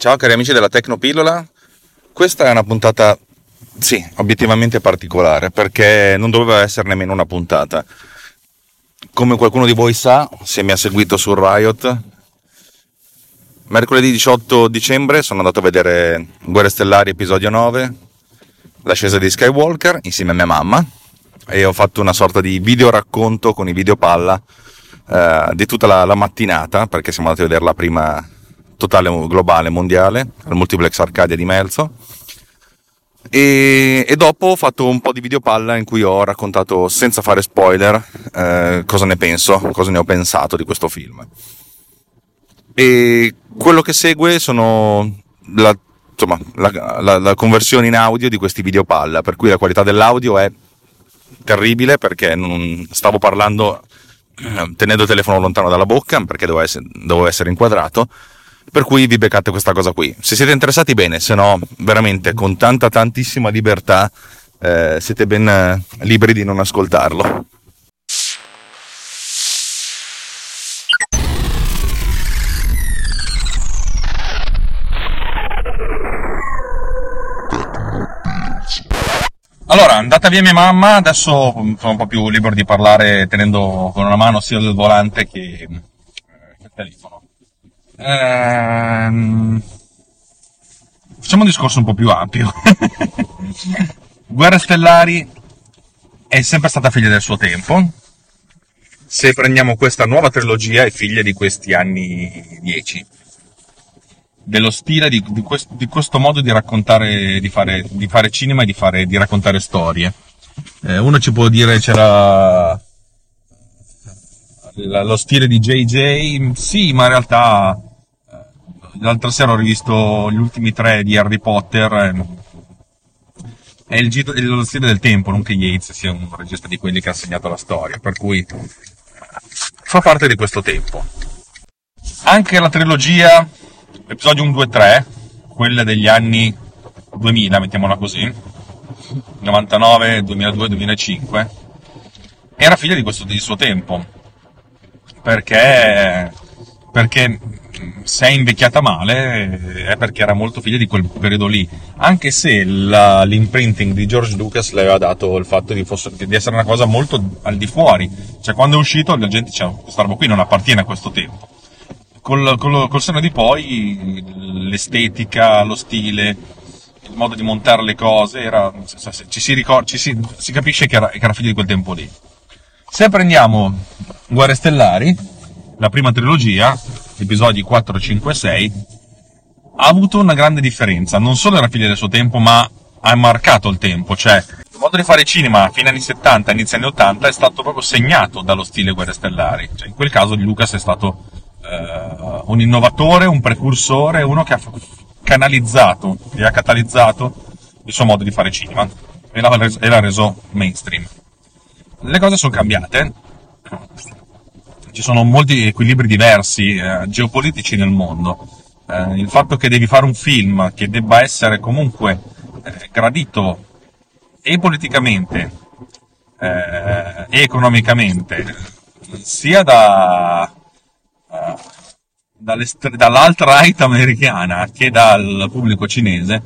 Ciao cari amici della Tecnopillola, questa è una puntata, sì, obiettivamente particolare, perché non doveva essere nemmeno una puntata. Come qualcuno di voi sa, se mi ha seguito sul Riot, mercoledì 18 dicembre sono andato a vedere Guerre Stellari episodio 9, l'ascesa di Skywalker, insieme a mia mamma, e ho fatto una sorta di video racconto con i video palla di tutta la mattinata, perché siamo andati a vedere la prima totale globale mondiale al Multiplex Arcadia di Melzo, e dopo ho fatto un po' di video palla in cui ho raccontato, senza fare spoiler, cosa ne penso, cosa ne ho pensato di questo film. E quello che segue sono la conversione in audio di questi video palla, per cui la qualità dell'audio è terribile, perché non stavo parlando tenendo il telefono lontano dalla bocca, perché dovevo essere inquadrato. Per cui vi beccate questa cosa qui. Se siete interessati, bene, se no veramente con tantissima libertà siete ben liberi di non ascoltarlo. Allora, andata via mia mamma, adesso sono un po' più libero di parlare tenendo con una mano sia il volante che il telefono. Facciamo un discorso un po' più ampio. Guerre Stellari è sempre stata figlia del suo tempo. Se prendiamo questa nuova trilogia, è figlia di questi anni 10, dello stile di questo modo di raccontare, di fare cinema e di raccontare storie. Uno ci può dire c'era lo stile di J.J., sì, ma in realtà l'altra sera ho rivisto gli ultimi 3 di Harry Potter. È lo stile del tempo, non che Yates sia un regista di quelli che ha segnato la storia, per cui fa parte di questo tempo. Anche la trilogia episodio 1, 2, 3, quella degli anni 2000, mettiamola così, 99, 2002, 2005, era figlia di suo tempo, perché se è invecchiata male è perché era molto figlia di quel periodo lì, anche se l'imprinting di George Lucas le aveva dato il fatto di essere una cosa molto al di fuori, cioè quando è uscito la gente diceva questa roba qui non appartiene a questo tempo. Col senno di poi l'estetica, lo stile, il modo di montare le cose era, si capisce che era figlia di quel tempo lì. Se prendiamo Guerre Stellari, la prima trilogia, episodi 4, 5 e 6, ha avuto una grande differenza. Non solo era figlia del suo tempo, ma ha marcato il tempo. Cioè, il modo di fare cinema fino agli anni 70, inizio anni 80, è stato proprio segnato dallo stile Guerre Stellari. Cioè, in quel caso Lucas è stato un innovatore, un precursore, uno che ha canalizzato e ha catalizzato il suo modo di fare cinema e l'ha reso mainstream. Le cose sono cambiate, ci sono molti equilibri diversi geopolitici nel mondo. Il fatto che devi fare un film che debba essere comunque gradito e politicamente e economicamente, sia dall'alt-right americana che dal pubblico cinese,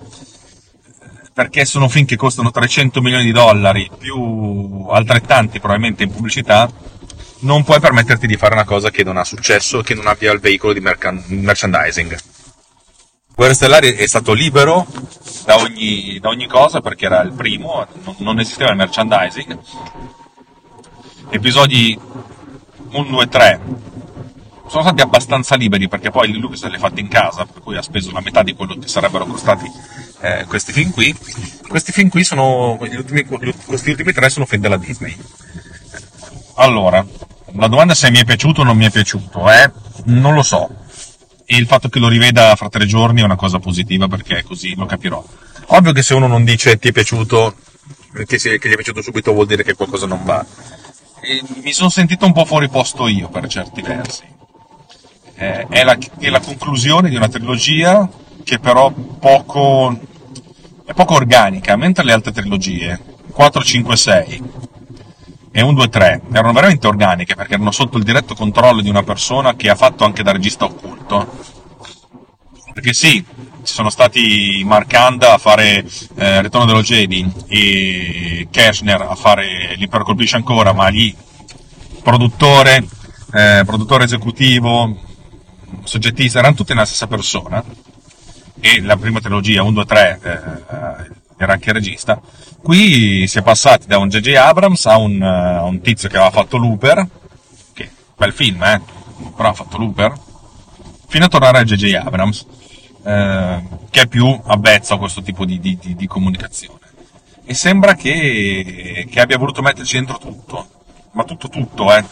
perché sono film che costano $300 milioni più altrettanti probabilmente in pubblicità, non puoi permetterti di fare una cosa che non ha successo, che non abbia il veicolo di merchandising. Guerre Stellari è stato libero da ogni cosa, perché era il primo, non esisteva il merchandising. Episodi 1, 2, 3 sono stati abbastanza liberi, perché poi Lucas se li ha fatti in casa, per cui ha speso la metà di quello che sarebbero costati questi film qui. Questi film qui sono questi ultimi 3 sono film della Disney. Allora, la domanda se mi è piaciuto o non mi è piaciuto non lo so, e il fatto che lo riveda fra 3 giorni è una cosa positiva, perché così lo capirò. Ovvio che se uno non dice ti è piaciuto, che gli è piaciuto subito, vuol dire che qualcosa non va, e mi sono sentito un po' fuori posto io per certi versi. È la conclusione di una trilogia che però è poco organica, mentre le altre trilogie 4, 5, 6 e 1, 2, 3 erano veramente organiche, perché erano sotto il diretto controllo di una persona che ha fatto anche da regista occulto. Perché sì, ci sono stati Marcanda a fare Ritorno dello Jedi e Keshner a fare L'Impero colpisce ancora, ma lì produttore esecutivo, soggettista, erano tutti nella stessa persona, e la prima trilogia 1, 2, 3 era anche regista. Qui si è passati da un J.J. Abrams a un tizio che aveva fatto Looper, che bel film, però ha fatto Looper, fino a tornare a J.J. Abrams, che è più abbezzo a questo tipo di comunicazione, e sembra che abbia voluto metterci dentro tutto, ma tutto cioè,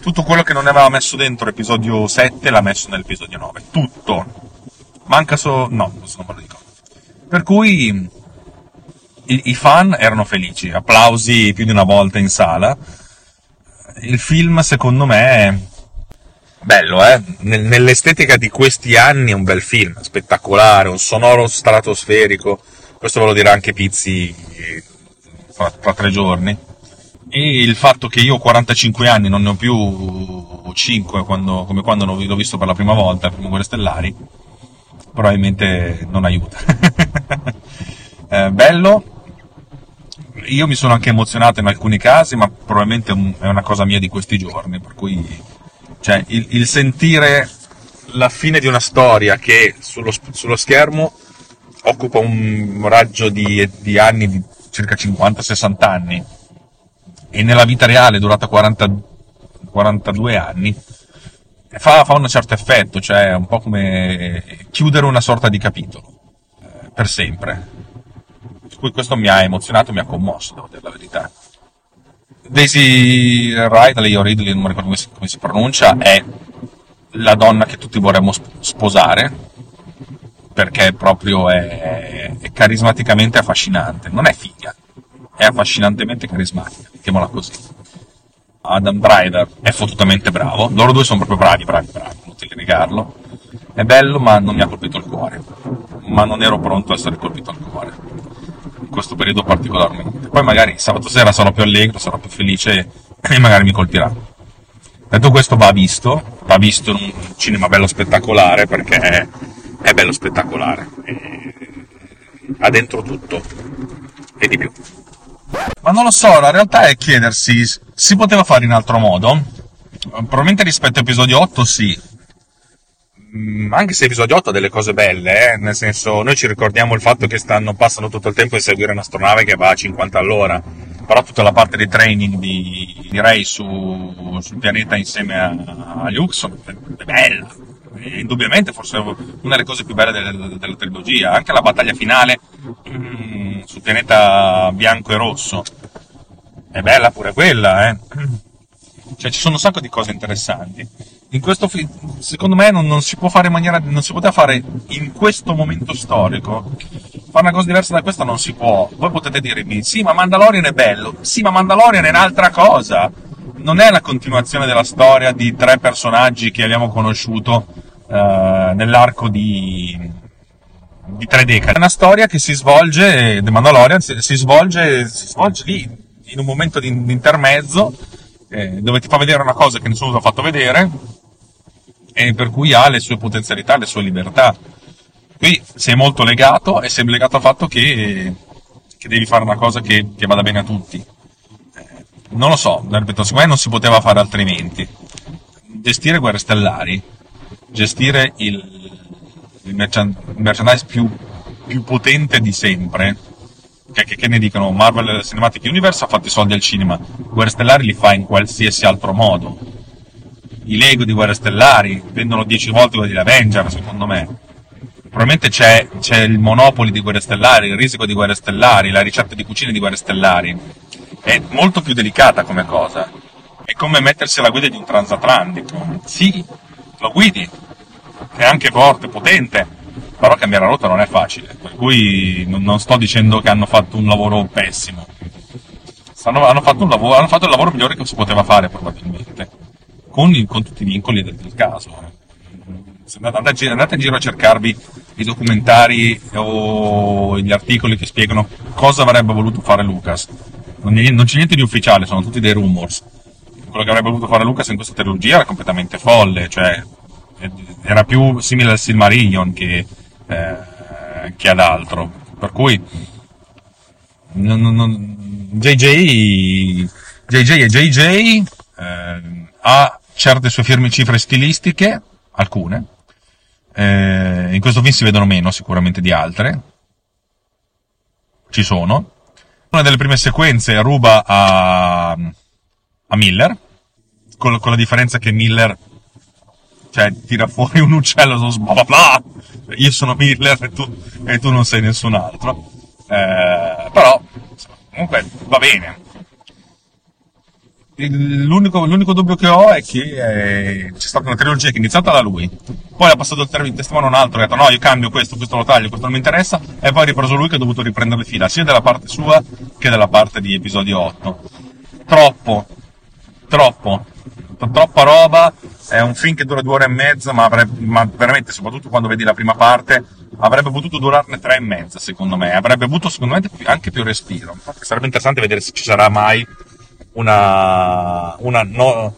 tutto quello che non aveva messo dentro episodio 7 l'ha messo nell'episodio 9, tutto, manca solo... no, questo non me lo dico. Per cui i fan erano felici, applausi più di una volta in sala. Il film secondo me è bello, nell'estetica di questi anni è un bel film, spettacolare, un sonoro stratosferico, questo ve lo dirà anche Pizzi fra 3 giorni. E il fatto che io ho 45 anni, non ne ho più 5 come quando l'ho visto per la prima volta, prima Guerre Stellari, probabilmente non aiuta. Bello, io mi sono anche emozionato in alcuni casi, ma probabilmente è una cosa mia di questi giorni, per cui cioè, il sentire la fine di una storia che sullo schermo occupa un raggio di anni di circa 50-60 anni, e nella vita reale è durata 42 anni, fa un certo effetto, cioè è un po' come chiudere una sorta di capitolo per sempre. Per cui questo mi ha emozionato, mi ha commosso, devo dire la verità. Daisy Ridley o Ridley, non mi ricordo come si pronuncia, è la donna che tutti vorremmo sposare, perché proprio è carismaticamente affascinante, non è figa, è affascinantemente carismatica, mettiamola così. Adam Driver è fottutamente bravo, loro due sono proprio bravi, inutile negarlo. È bello, ma non mi ha colpito il cuore, ma non ero pronto a essere colpito al cuore in questo periodo particolarmente. Poi magari sabato sera sarò più allegro, sarò più felice e magari mi colpirà. Detto questo, va visto in un cinema bello spettacolare, perché è bello spettacolare, ha dentro tutto e di più. Ma non lo so, la realtà è chiedersi, si poteva fare in altro modo? Probabilmente rispetto a episodio 8 sì, anche se episodio 8 ha delle cose belle, nel senso, noi ci ricordiamo il fatto che passano tutto il tempo a seguire un'astronave che va a 50 all'ora, però tutta la parte di training di Ray sul pianeta insieme a Luxon è bella, e indubbiamente forse una delle cose più belle della trilogia. Anche la battaglia finale sul pianeta bianco e rosso è bella pure quella, cioè ci sono un sacco di cose interessanti in questo film. Secondo me non si può fare in maniera, non si poteva fare in questo momento storico, fare una cosa diversa da questa non si può. Voi potete dirmi sì, ma Mandalorian è bello, sì, ma Mandalorian è un'altra cosa, non è la continuazione della storia di 3 personaggi che abbiamo conosciuto nell'arco di 3 decadi. È una storia che si svolge, The Mandalorian si svolge lì in un momento di intermezzo, dove ti fa vedere una cosa che nessuno ti ha fatto vedere, e per cui ha le sue potenzialità, le sue libertà. Qui sei molto legato, e sei legato al fatto che devi fare una cosa che vada bene a tutti. Non lo so, ripeto, secondo me non si poteva fare altrimenti. Gestire Guerre Stellari, gestire il merchandise più potente di sempre, che ne dicono, Marvel Cinematic Universe ha fatto i soldi al cinema, Guerre Stellari li fa in qualsiasi altro modo. I Lego di Guerre Stellari vendono 10 volte quelli di Avenger, secondo me. Probabilmente c'è il monopolio di Guerre Stellari, il risico di Guerre Stellari, la ricetta di cucina di Guerre Stellari. È molto più delicata come cosa, è come mettersi alla guida di un transatlantico. Sì, lo guidi, è anche forte, potente, però cambiare la rotta non è facile, per cui non sto dicendo che hanno fatto un lavoro pessimo, hanno fatto il lavoro migliore che si poteva fare probabilmente, con tutti i vincoli del caso. Andate in giro a cercarvi i documentari o gli articoli che spiegano cosa avrebbe voluto fare Lucas. Non c'è niente di ufficiale, sono tutti dei rumors. Quello che avrebbe voluto fare Lucas in questa trilogia era completamente folle, cioè era più simile al Silmarillion che che ad altro, per cui JJ ha certe sue firme cifre stilistiche, alcune, in questo film si vedono meno sicuramente di altre, ci sono. Una delle prime sequenze ruba a Miller, con la differenza che Miller, cioè, tira fuori un uccello, io sono Miller e tu non sei nessun altro, però comunque va bene. L'unico dubbio che ho è che c'è stata una trilogia che è iniziata da lui, poi ha passato il testimone a un altro, ha detto no, io cambio questo lo taglio, questo non mi interessa, e poi ha ripreso lui che ha dovuto riprendere le fila sia dalla parte sua che dalla parte di episodio 8. Troppa roba. È un film che dura 2 ore e mezza, ma veramente, soprattutto quando vedi la prima parte, avrebbe potuto durarne 3 e mezza, secondo me. Avrebbe avuto secondo me anche più respiro. Infatti sarebbe interessante vedere se ci sarà mai una cut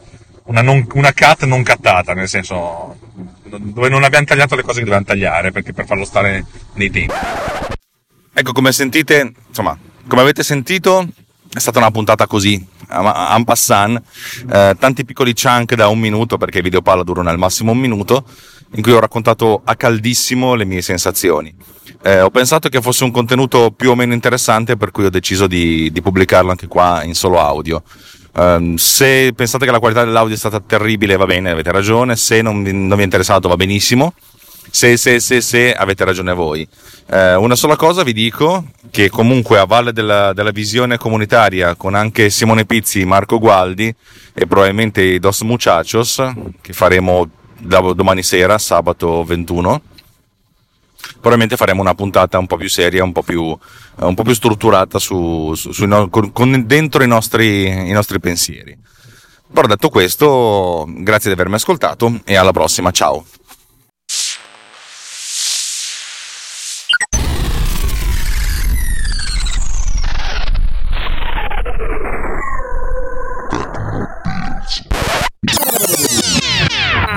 non cattata, nel senso dove non abbiamo tagliato le cose che dovevamo tagliare, perché per farlo stare nei tempi. Ecco, come avete sentito, è stata una puntata così, en passant, tanti piccoli chunk da 1 minuto, perché i video palla durano al massimo 1 minuto, in cui ho raccontato a caldissimo le mie sensazioni. Ho pensato che fosse un contenuto più o meno interessante, per cui ho deciso di pubblicarlo anche qua in solo audio. Se pensate che la qualità dell'audio è stata terribile, va bene, avete ragione. Se non vi è interessato, va benissimo. Se avete ragione voi. Una sola cosa vi dico, che comunque a valle della visione comunitaria, con anche Simone Pizzi, Marco Gualdi e probabilmente i Dos Muchachos, che faremo da domani sera, sabato 21, probabilmente faremo una puntata un po' più seria, un po' più strutturata dentro i nostri pensieri. Però detto questo, grazie di avermi ascoltato e alla prossima, ciao!